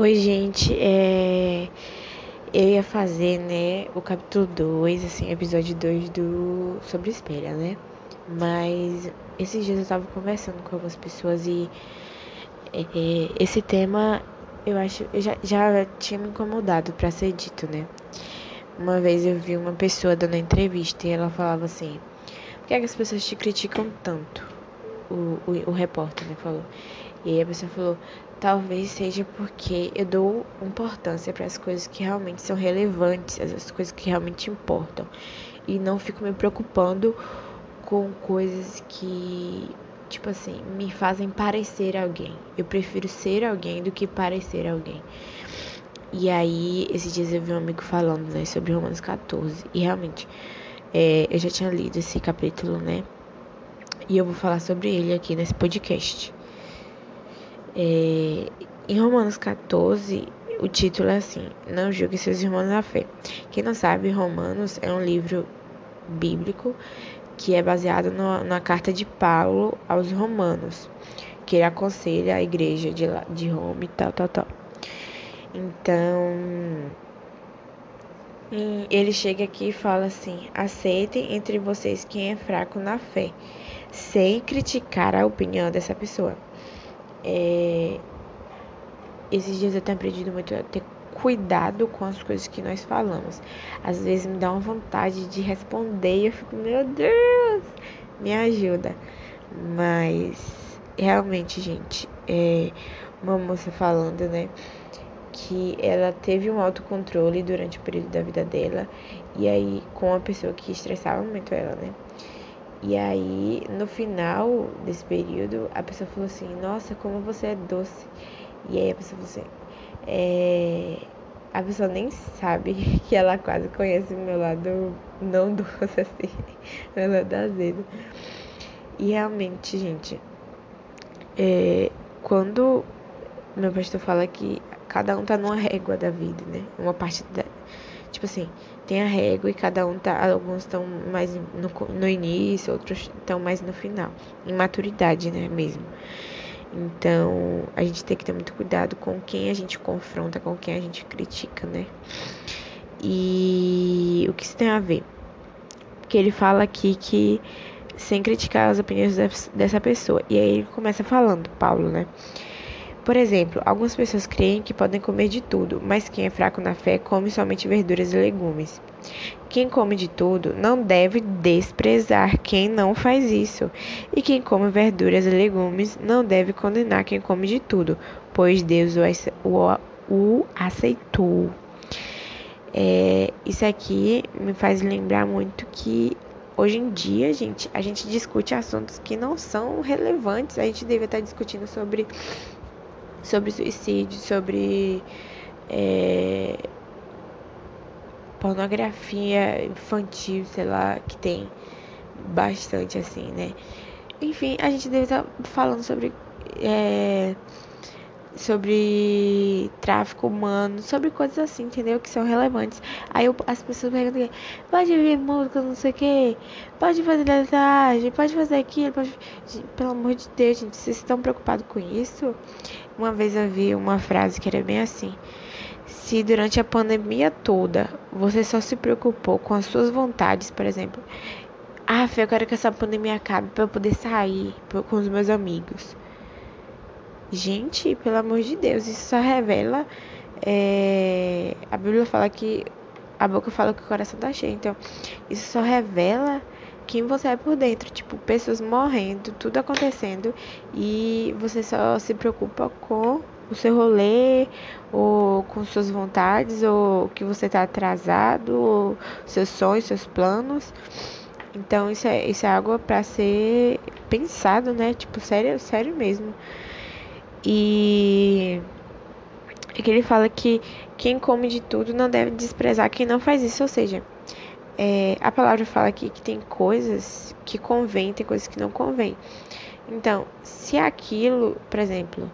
Oi, gente, eu ia fazer, o capítulo 2, assim, episódio 2 do Sobre Espelha, mas esses dias eu tava conversando com algumas pessoas e esse tema, eu acho, eu já tinha me incomodado pra ser dito, Uma vez eu vi uma pessoa dando entrevista e ela falava assim, por que é que as pessoas te criticam tanto? O repórter, falou. E aí a pessoa falou, talvez seja porque eu dou importância para as coisas que realmente são relevantes, as coisas que realmente importam. E não fico me preocupando com coisas que, me fazem parecer alguém. Eu prefiro ser alguém do que parecer alguém. E aí, esses dias eu vi um amigo falando, sobre Romanos 14. E realmente, eu já tinha lido esse capítulo, E eu vou falar sobre ele aqui nesse podcast. Em Romanos 14, o título é assim, não julgue seus irmãos na fé. Quem não sabe, Romanos é um livro bíblico que é baseado na carta de Paulo aos Romanos, que ele aconselha a igreja de Roma e tal. Então, ele chega aqui e fala assim, aceitem entre vocês quem é fraco na fé, sem criticar a opinião dessa pessoa. Esses dias eu tenho aprendido muito a ter cuidado com as coisas que nós falamos. Às vezes me dá uma vontade de responder e eu fico, meu Deus, me ajuda. Mas, realmente, gente, uma moça falando, que ela teve um autocontrole durante o período da vida dela. E aí, com uma pessoa que estressava muito ela, E aí, no final desse período, a pessoa falou assim, nossa, como você é doce. E aí a pessoa falou assim, a pessoa nem sabe que ela quase conhece o meu lado não doce, assim, meu lado azedo. E realmente, gente, quando meu pastor fala que cada um tá numa régua da vida, uma parte da... tem a régua e cada um tá... Alguns estão mais no início, outros estão mais no final. Em maturidade, mesmo. Então, a gente tem que ter muito cuidado com quem a gente confronta, com quem a gente critica, E o que isso tem a ver? Porque ele fala aqui que... Sem criticar as opiniões dessa pessoa. E aí ele começa falando, Paulo, Por exemplo, algumas pessoas creem que podem comer de tudo, mas quem é fraco na fé come somente verduras e legumes. Quem come de tudo não deve desprezar quem não faz isso, e quem come verduras e legumes não deve condenar quem come de tudo, pois Deus o aceitou. Isso aqui me faz lembrar muito que hoje em dia, gente, a gente discute assuntos que não são relevantes, a gente deveria estar discutindo sobre suicídio, sobre pornografia infantil, que tem bastante, Enfim, a gente deve estar falando sobre tráfico humano, sobre coisas assim, entendeu? Que são relevantes. Aí as pessoas perguntam, pode ouvir música, não sei o que, pode fazer detalhe, pode fazer aquilo, pode... Pelo amor de Deus, gente, vocês estão preocupados com isso? Uma vez eu vi uma frase que era bem assim, se durante a pandemia toda você só se preocupou com as suas vontades, por exemplo, eu quero que essa pandemia acabe pra eu poder sair com os meus amigos. Gente, pelo amor de Deus, isso só revela... A Bíblia fala que... A boca fala que o coração tá cheio, então... Isso só revela quem você é por dentro. Tipo, pessoas morrendo, tudo acontecendo. E você só se preocupa com o seu rolê, ou com suas vontades, ou que você tá atrasado, ou seus sonhos, seus planos. Então, isso é algo pra ser pensado, Tipo, sério, sério mesmo. E que ele fala que quem come de tudo não deve desprezar quem não faz isso, ou seja, a palavra fala aqui que tem coisas que convém, tem coisas que não convém. Então, se aquilo, por exemplo,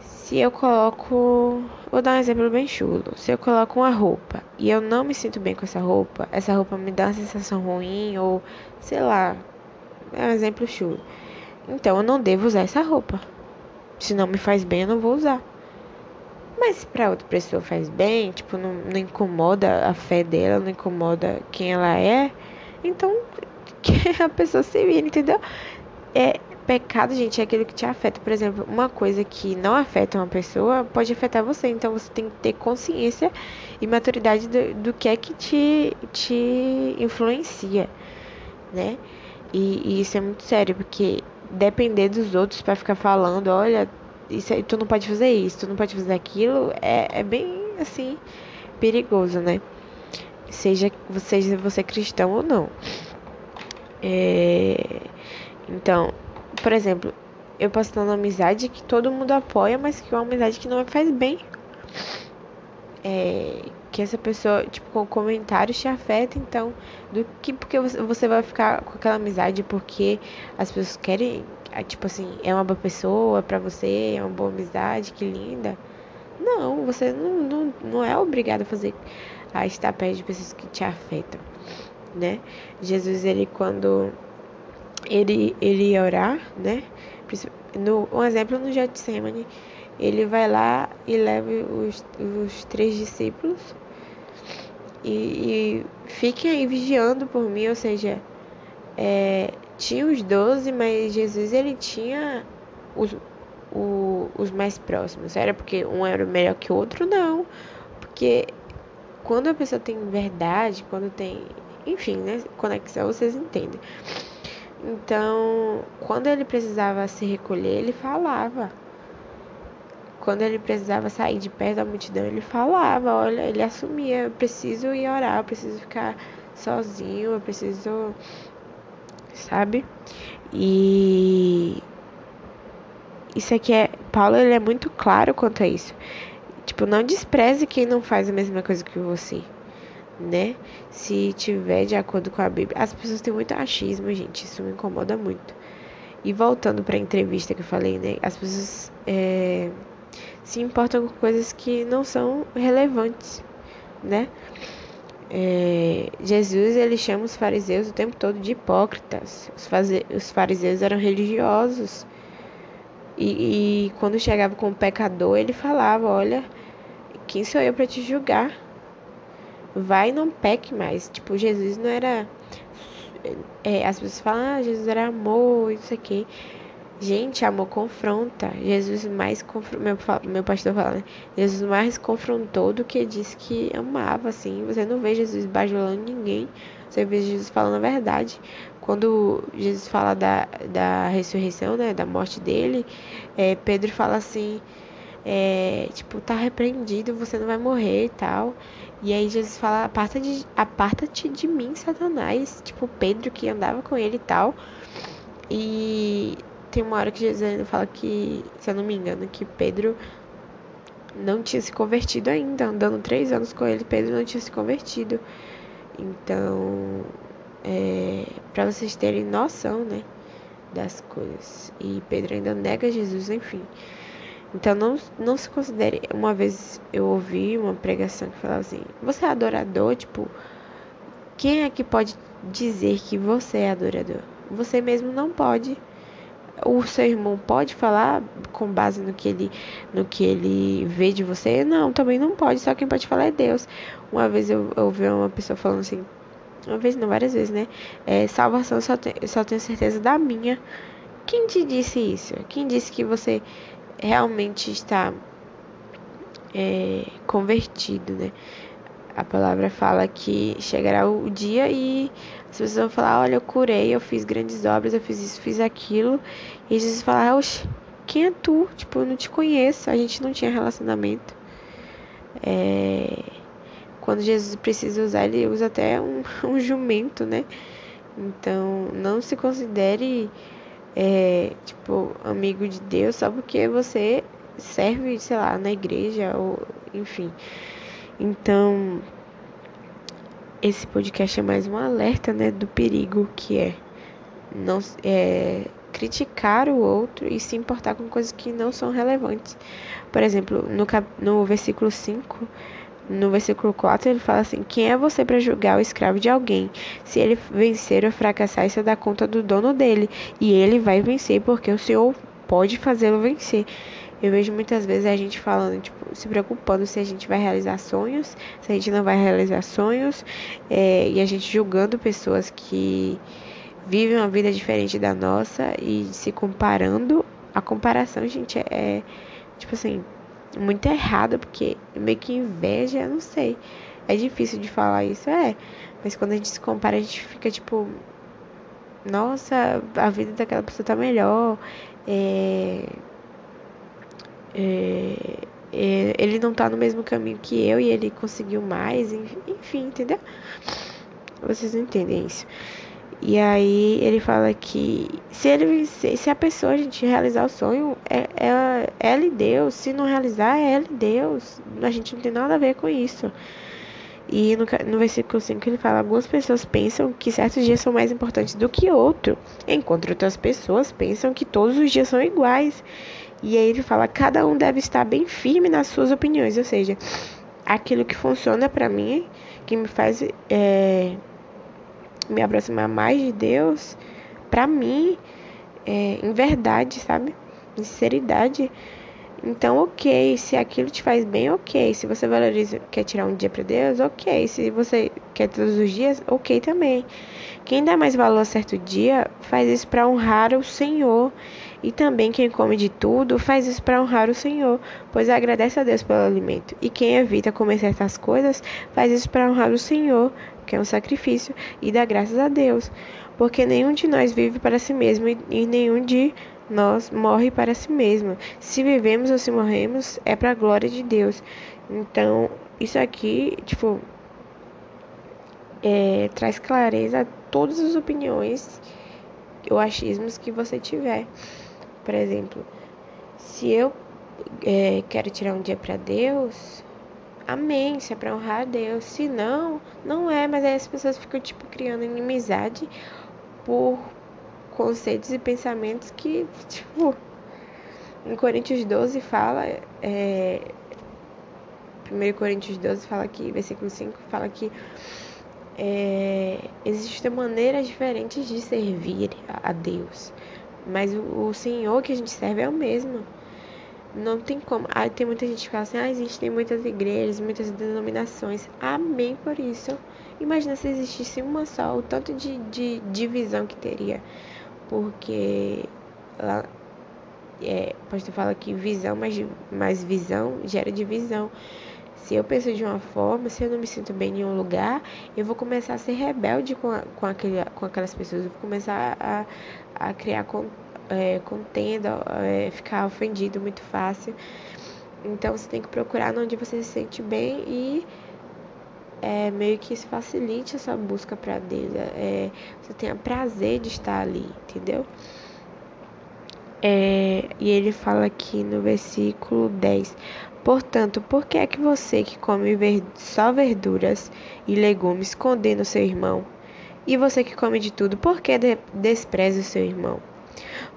se eu coloco, vou dar um exemplo bem chulo, se eu coloco uma roupa e eu não me sinto bem com essa roupa me dá uma sensação ruim ou, sei lá, é um exemplo chulo. Então, eu não devo usar essa roupa. Se não me faz bem, eu não vou usar. Mas para outra pessoa faz bem, tipo, não incomoda a fé dela, não incomoda quem ela é, então que a pessoa se vira, entendeu? Pecado, gente, é aquilo que te afeta. Por exemplo, uma coisa que não afeta uma pessoa pode afetar você. Então, você tem que ter consciência e maturidade do que é que te influencia, né? E isso é muito sério, porque depender dos outros para ficar falando, olha, isso, tu não pode fazer isso, tu não pode fazer aquilo, é bem, assim, perigoso, né? Seja você cristão ou não. Então, por exemplo, eu posso estar numa amizade que todo mundo apoia, mas que é uma amizade que não me faz bem. Que essa pessoa, tipo, com comentários te afeta, então, porque você vai ficar com aquela amizade porque as pessoas querem, tipo assim, é uma boa pessoa pra você, é uma boa amizade, que linda. Não, você não é obrigado a estar perto de pessoas que te afetam, né? Jesus, ele quando... Ele ia orar, né? Um exemplo, no Getsemane, ele vai lá e leva os 3 discípulos e fiquem aí vigiando por mim, ou seja, tinha os 12, mas Jesus, ele tinha os mais próximos. Era porque um era melhor que o outro? Não, porque quando a pessoa tem verdade, quando tem, enfim, né, conexão, vocês entendem. Então, quando ele precisava se recolher, ele falava. Quando ele precisava sair de perto da multidão, ele falava. Olha, ele assumia, eu preciso ir orar, eu preciso ficar sozinho, eu preciso... Sabe? E... Isso aqui é... Paulo, ele é muito claro quanto a isso. Tipo, não despreze quem não faz a mesma coisa que você. Né? Se tiver de acordo com a Bíblia. As pessoas têm muito achismo, gente. Isso me incomoda muito. E voltando para a entrevista que eu falei, né? As pessoas se importam com coisas que não são relevantes, né? Jesus, ele chama os fariseus o tempo todo de hipócritas. Os fariseus eram religiosos. E quando chegava com o pecador, ele falava, olha, quem sou eu para te julgar? Vai, não peque mais. Tipo, Jesus não era... as pessoas falam, Jesus era amor, isso aqui. Gente, amor confronta. Jesus mais confrontou... Meu pastor fala, né? Jesus mais confrontou do que disse que amava, assim. Você não vê Jesus bajulando ninguém. Você vê Jesus falando a verdade. Quando Jesus fala da ressurreição, né? Da morte dele, Pedro fala assim... tipo, tá repreendido, você não vai morrer e tal. E aí Jesus fala, aparta-te de mim, Satanás. Tipo, Pedro que andava com ele e tal. E tem uma hora que Jesus fala que, se eu não me engano, que Pedro não tinha se convertido ainda. Andando 3 anos com ele, Pedro não tinha se convertido. Então, pra vocês terem noção, né, das coisas. E Pedro ainda nega Jesus, enfim. Então, não se considere... Uma vez eu ouvi uma pregação que falava assim... Você é adorador? Tipo... Quem é que pode dizer que você é adorador? Você mesmo não pode. O seu irmão pode falar com base no que ele vê de você? Não, também não pode. Só quem pode falar é Deus. Uma vez eu ouvi uma pessoa falando assim... Uma vez, não, várias vezes, né? Salvação eu só tenho certeza da minha. Quem te disse isso? Quem disse que você... realmente está convertido, né? A palavra fala que chegará o dia e as pessoas vão falar, olha, eu curei, eu fiz grandes obras, eu fiz isso, fiz aquilo. E Jesus fala, oxe, quem é tu? Tipo, eu não te conheço, a gente não tinha relacionamento. Quando Jesus precisa usar, ele usa até um jumento, né? Então, não se considere... tipo, amigo de Deus só porque você serve, sei lá, na igreja ou, enfim. Então, esse podcast é mais um alerta, né, do perigo que é não criticar o outro e se importar com coisas que não são relevantes. Por exemplo, no versículo 5, no versículo 4, ele fala assim, quem é você para julgar o escravo de alguém? Se ele vencer ou fracassar, isso dá conta do dono dele. E ele vai vencer, porque o Senhor pode fazê-lo vencer. Eu vejo muitas vezes a gente falando, se preocupando se a gente vai realizar sonhos, se a gente não vai realizar sonhos, e a gente julgando pessoas que vivem uma vida diferente da nossa e se comparando. A comparação, gente, é muito errada, porque meio que inveja, eu não sei. É difícil de falar isso, mas quando a gente se compara, a gente fica nossa, a vida daquela pessoa tá melhor, ele não tá no mesmo caminho que eu e ele conseguiu mais, enfim, entendeu? Vocês não entendem isso. E aí ele fala que se a pessoa, gente, realizar o sonho, é ela e Deus. Se não realizar, é ela e Deus. A gente não tem nada a ver com isso. E no versículo 5 ele fala: algumas pessoas pensam que certos dias são mais importantes do que outro, enquanto outras pessoas pensam que todos os dias são iguais. E aí ele fala: cada um deve estar bem firme nas suas opiniões, ou seja, aquilo que funciona pra mim, que me faz me aproximar mais de Deus, pra mim, em verdade, sabe? Em sinceridade. Então, ok, se aquilo te faz bem, ok. Se você valoriza, quer tirar um dia para Deus, ok. Se você quer todos os dias, ok também. Quem dá mais valor a certo dia, faz isso para honrar o Senhor. E também quem come de tudo, faz isso para honrar o Senhor, pois agradece a Deus pelo alimento. E quem evita comer certas coisas, faz isso para honrar o Senhor, que é um sacrifício, e dá graças a Deus. Porque nenhum de nós vive para si mesmo e nenhum de nós morre para si mesmo. Se vivemos ou se morremos, é para a glória de Deus. Então, isso aqui, traz clareza a todas as opiniões ou achismos que você tiver. Por exemplo, se eu quero tirar um dia para Deus, amém, isso é para honrar a Deus. Se não, não é. Mas aí as pessoas ficam, criando inimizade por conceitos e pensamentos que, em Coríntios 12 fala, 1 Coríntios 12 fala que, versículo 5, fala que existem maneiras diferentes de servir a Deus, mas o Senhor que a gente serve é o mesmo. Não tem como. Aí tem muita gente que fala assim: existem muitas igrejas, muitas denominações. Amém por isso. Imagina se existisse uma só, o tanto de divisão que teria. Porque lá, o pastor fala que visão mais visão gera divisão. Se eu penso de uma forma, se eu não me sinto bem em nenhum lugar, eu vou começar a ser rebelde com aquelas pessoas. Eu vou começar a criar contenda, ficar ofendido muito fácil. Então você tem que procurar onde você se sente bem e meio que isso facilite essa busca para Deus. Você tenha prazer de estar ali, entendeu? E ele fala aqui no versículo 10: portanto, por que é que você que come só verduras e legumes condena o seu irmão? E você que come de tudo, por que despreza o seu irmão?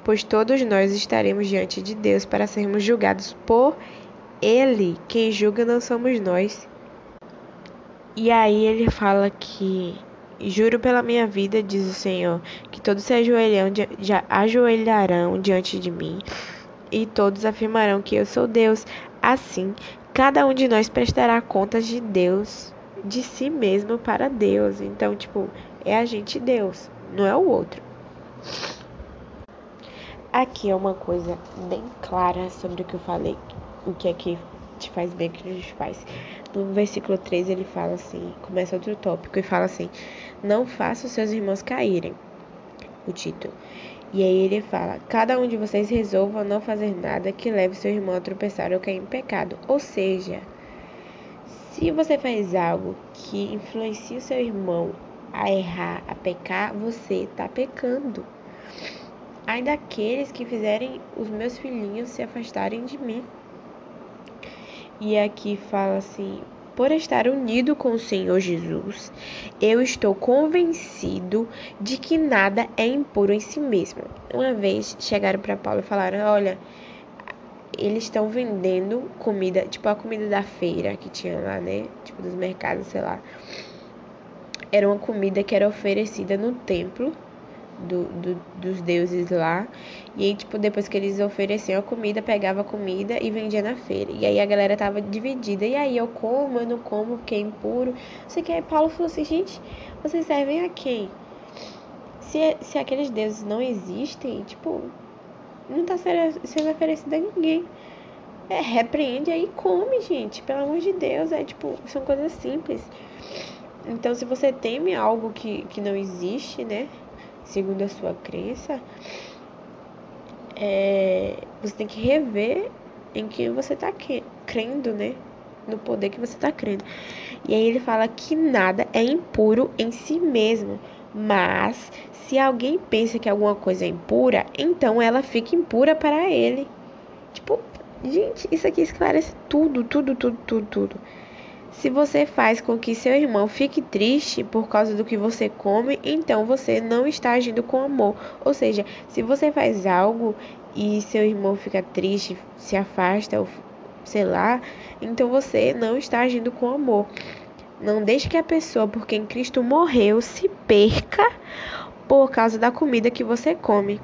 Pois todos nós estaremos diante de Deus para sermos julgados por Ele. Quem julga não somos nós. E aí ele fala que: juro pela minha vida, diz o Senhor, que todos se ajoelharão diante de mim, e todos afirmarão que eu sou Deus. Assim, cada um de nós prestará contas de Deus, de si mesmo para Deus. Então, é a gente e Deus, não é o outro. Aqui é uma coisa bem clara sobre o que eu falei, o que é que te faz bem, o que nos faz. No versículo 3 ele fala assim, começa outro tópico e fala assim: não faça os seus irmãos caírem, o título. E aí ele fala: cada um de vocês resolva não fazer nada que leve seu irmão a tropeçar ou cair em pecado. Ou seja, se você faz algo que influencia o seu irmão a errar, a pecar, você está pecando. Ai daqueles que fizerem os meus filhinhos se afastarem de mim. E aqui fala assim: por estar unido com o Senhor Jesus, eu estou convencido de que nada é impuro em si mesmo. Uma vez chegaram para Paulo e falaram: olha, eles estão vendendo comida, a comida da feira que tinha lá, né? Dos mercados, sei lá. Era uma comida que era oferecida no templo dos deuses lá. E aí, tipo, depois que eles ofereciam a comida, pegava a comida e vendia na feira. E aí a galera tava dividida. E aí, eu como, eu não como, fiquei impuro. Só que aí Paulo falou assim, gente, vocês servem a quem? Se aqueles deuses não existem, tipo, não tá sendo oferecido a ninguém. Repreende aí e come, gente. Pelo amor de Deus, tipo, são coisas simples. Então, se você teme algo que não existe, né? Segundo a sua crença, você tem que rever em que você tá crendo, né? No poder que você tá crendo. E aí ele fala que nada é impuro em si mesmo. Mas, se alguém pensa que alguma coisa é impura, então ela fica impura para ele. Tipo, gente, isso aqui esclarece tudo. Se você faz com que seu irmão fique triste por causa do que você come, então você não está agindo com amor. Ou seja, se você faz algo e seu irmão fica triste, se afasta, ou sei lá, então você não está agindo com amor. Não deixe que a pessoa por quem Cristo morreu se perca por causa da comida que você come.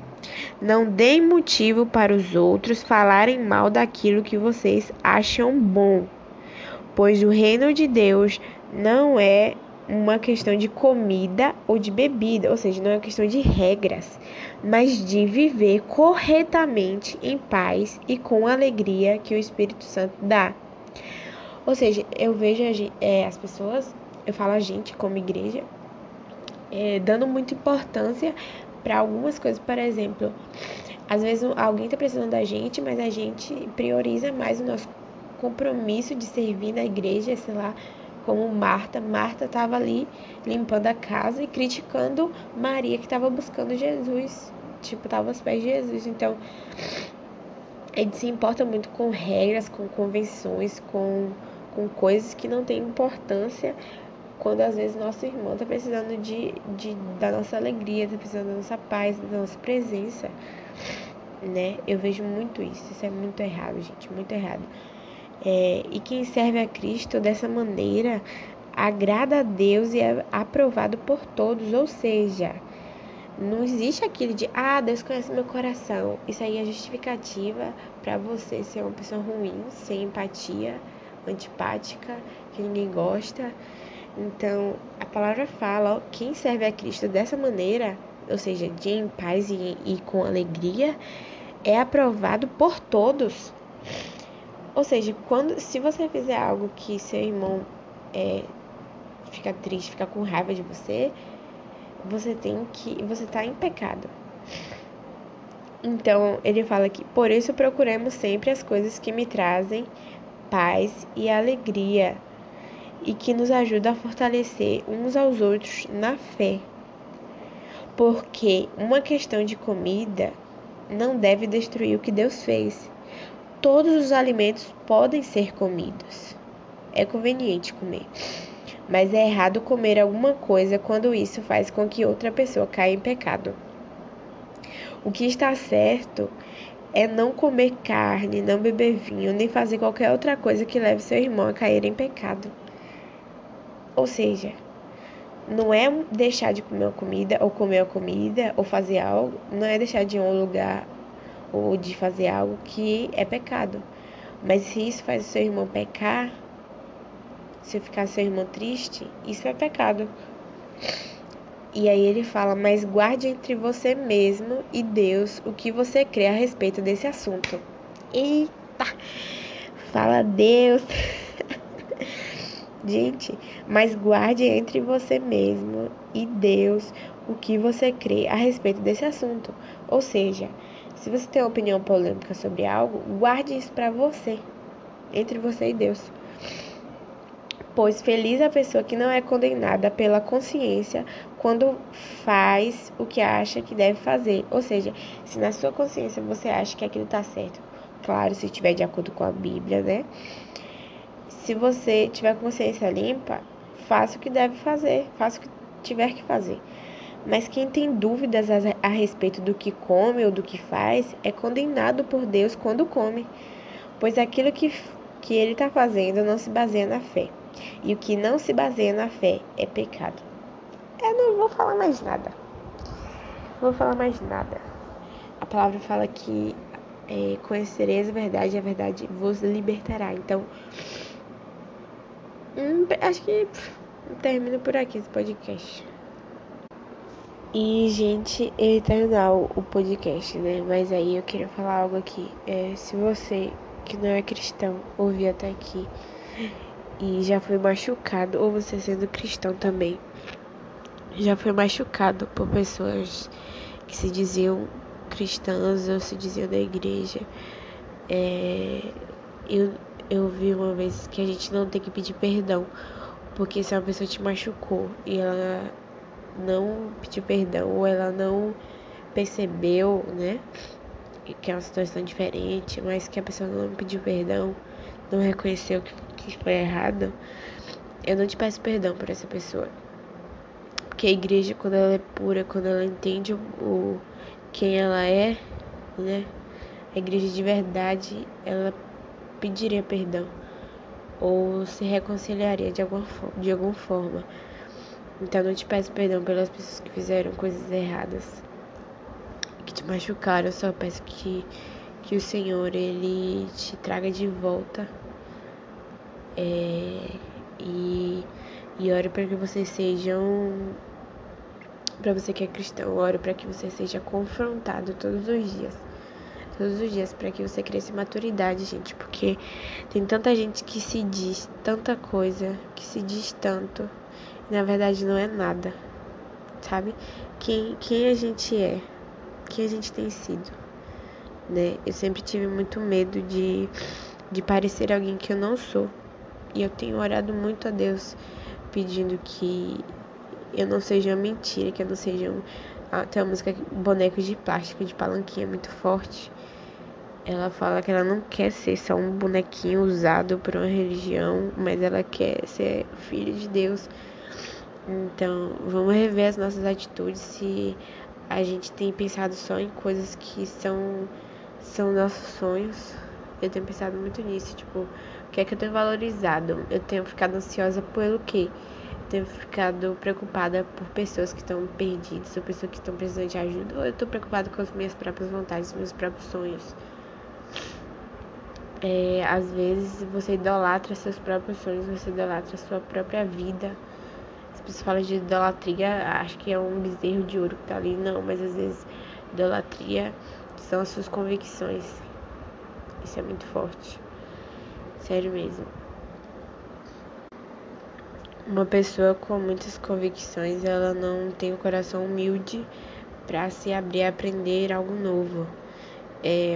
Não dê motivo para os outros falarem mal daquilo que vocês acham bom, pois o reino de Deus não é uma questão de comida ou de bebida, ou seja, não é uma questão de regras, mas de viver corretamente em paz e com a alegria que o Espírito Santo dá. Ou seja, eu vejo as pessoas, eu falo a gente como igreja, dando muita importância para algumas coisas. Por exemplo, às vezes alguém está precisando da gente, mas a gente prioriza mais o nosso compromisso de servir na igreja, sei lá, como Marta. Marta estava ali limpando a casa e criticando Maria, que estava buscando Jesus, tipo, estava aos pés de Jesus. Então, ele se importa muito com regras, com convenções, com coisas que não têm importância, quando às vezes nosso irmão está precisando da nossa alegria, está precisando da nossa paz, da nossa presença, né? Eu vejo muito isso. Isso é muito errado, gente, muito errado. E quem serve a Cristo dessa maneira agrada a Deus e é aprovado por todos. Ou seja, não existe aquilo de, Deus conhece meu coração. Isso aí é justificativa para você ser uma pessoa ruim, sem empatia, antipática, que ninguém gosta. Então, a palavra fala, quem serve a Cristo dessa maneira, ou seja, de em paz e com alegria, é aprovado por todos. Ou seja, se você fizer algo que seu irmão fica triste, fica com raiva de você, você está em pecado. Então, ele fala aqui, por isso procuremos sempre as coisas que me trazem paz e alegria e que nos ajudam a fortalecer uns aos outros na fé. Porque uma questão de comida não deve destruir o que Deus fez. Todos os alimentos podem ser comidos. É conveniente comer. Mas é errado comer alguma coisa quando isso faz com que outra pessoa caia em pecado. O que está certo é não comer carne, não beber vinho, nem fazer qualquer outra coisa que leve seu irmão a cair em pecado. Ou seja, não é deixar de comer a comida, ou fazer algo, não é deixar de ir a um lugar ou de fazer algo que é pecado. Mas se isso faz o seu irmão pecar, se ficar seu irmão triste, isso é pecado. E aí ele fala, mas guarde entre você mesmo e Deus o que você crê a respeito desse assunto. Eita! Fala Deus! Gente, mas guarde entre você mesmo e Deus o que você crê a respeito desse assunto. Ou seja, se você tem uma opinião polêmica sobre algo, guarde isso pra você, entre você e Deus. Pois feliz a pessoa que não é condenada pela consciência quando faz o que acha que deve fazer. Ou seja, se na sua consciência você acha que aquilo tá certo, claro, se estiver de acordo com a Bíblia, né? Se você tiver consciência limpa, faça o que deve fazer, faça o que tiver que fazer. Mas quem tem dúvidas a respeito do que come ou do que faz, é condenado por Deus quando come, pois aquilo que ele tá fazendo não se baseia na fé. E o que não se baseia na fé é pecado. Eu não vou falar mais nada. Não vou falar mais nada. A palavra fala que conhecereis a verdade vos libertará. Então, acho que termino por aqui esse podcast. E, gente, eu ia terminar o podcast, né? Mas aí eu queria falar algo aqui. Se você que não é cristão ouvir até aqui e já foi machucado, ou você sendo cristão também, já foi machucado por pessoas que se diziam cristãs ou se diziam da igreja. Eu vi uma vez que a gente não tem que pedir perdão, porque se uma pessoa te machucou e ela não pediu perdão, ou ela não percebeu, né, que é uma situação diferente, mas que a pessoa não pediu perdão, não reconheceu que foi errado, eu não te peço perdão por essa pessoa. Porque a igreja, quando ela é pura, quando ela entende quem ela é, né, a igreja de verdade, ela pediria perdão ou se reconciliaria de alguma forma. Então, não te peço perdão pelas pessoas que fizeram coisas erradas, que te machucaram. Eu só peço que o Senhor, Ele te traga de volta. E oro para que vocês sejam... Para você que é cristão, oro para que você seja confrontado todos os dias. Todos os dias, para que você cresça em maturidade, gente. Porque tem tanta gente que se diz tanta coisa, que se diz tanto... Na verdade, não é nada, sabe? Quem a gente é, quem a gente tem sido, né? Eu sempre tive muito medo de parecer alguém que eu não sou. E eu tenho orado muito a Deus, pedindo que eu não seja uma mentira, que eu não seja Tem uma música, Bonecos de Plástico, de Palanquinha, muito forte. Ela fala que ela não quer ser só um bonequinho usado por uma religião, mas ela quer ser filha de Deus. Então, vamos rever as nossas atitudes, se a gente tem pensado só em coisas que são nossos sonhos. Eu tenho pensado muito nisso, tipo, o que é que eu tenho valorizado? Eu tenho ficado ansiosa pelo quê? Eu tenho ficado preocupada por pessoas que estão perdidas, ou pessoas que estão precisando de ajuda, ou eu estou preocupada com as minhas próprias vontades, meus próprios sonhos. Às vezes você idolatra seus próprios sonhos, você idolatra sua própria vida. As pessoas falam de idolatria, acho que é um bezerro de ouro que tá ali. Não, mas às vezes idolatria são as suas convicções. Isso é muito forte. Sério mesmo. Uma pessoa com muitas convicções, ela não tem o coração humilde pra se abrir a aprender algo novo.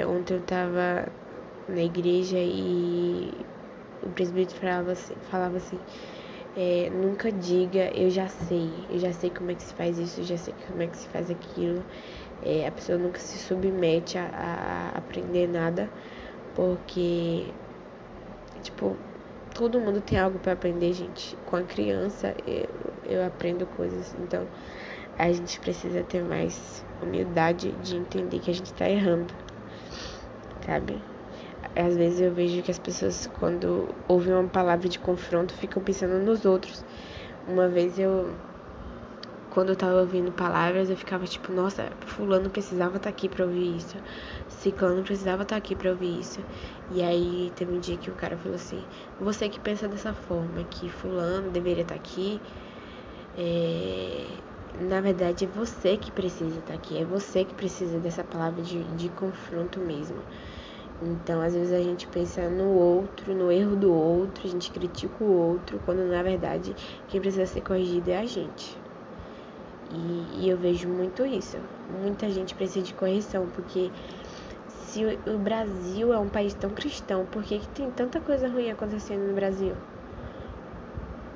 Ontem eu tava na igreja e o presbítero falava assim... nunca diga, eu já sei como é que se faz isso, eu já sei como é que se faz aquilo. A pessoa nunca se submete a aprender nada, porque, tipo, todo mundo tem algo para aprender, gente. Com a criança eu aprendo coisas, então a gente precisa ter mais humildade de entender que a gente tá errando, sabe? Às vezes eu vejo que as pessoas, quando ouvem uma palavra de confronto, ficam pensando nos outros. Uma vez quando eu tava ouvindo palavras, eu ficava tipo, nossa, fulano precisava estar aqui pra ouvir isso. Ciclano precisava estar aqui pra ouvir isso. E aí teve um dia que o cara falou assim, você que pensa dessa forma, que fulano deveria estar aqui, na verdade é você que precisa estar aqui, é você que precisa dessa palavra de confronto mesmo. Então, às vezes a gente pensa no outro, no erro do outro, a gente critica o outro, quando na verdade quem precisa ser corrigido é a gente. E eu vejo muito isso. Muita gente precisa de correção, porque se o Brasil é um país tão cristão, por que tem tanta coisa ruim acontecendo no Brasil?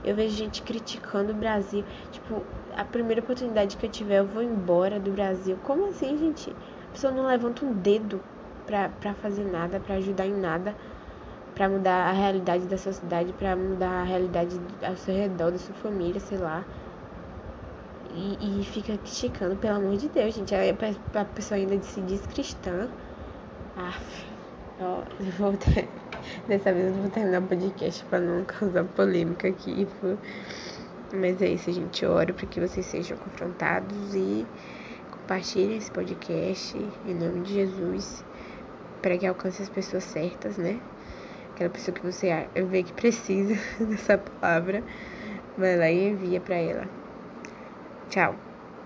Eu vejo gente criticando o Brasil. Tipo, a primeira oportunidade que eu tiver, eu vou embora do Brasil. Como assim, gente? A pessoa não levanta um dedo Pra fazer nada, pra ajudar em nada, pra mudar a realidade da sociedade, pra mudar a realidade ao seu redor, da sua família, sei lá. E fica criticando, pelo amor de Deus, gente. Aí a pessoa ainda se diz cristã. Dessa vez eu vou terminar o podcast pra não causar polêmica aqui. Mas é isso, gente. Eu oro pra que vocês sejam confrontados e Compartilhem esse podcast em nome de Jesus, para que alcance as pessoas certas, né? Aquela pessoa que você vê que precisa dessa palavra, vai lá e envia para ela. Tchau.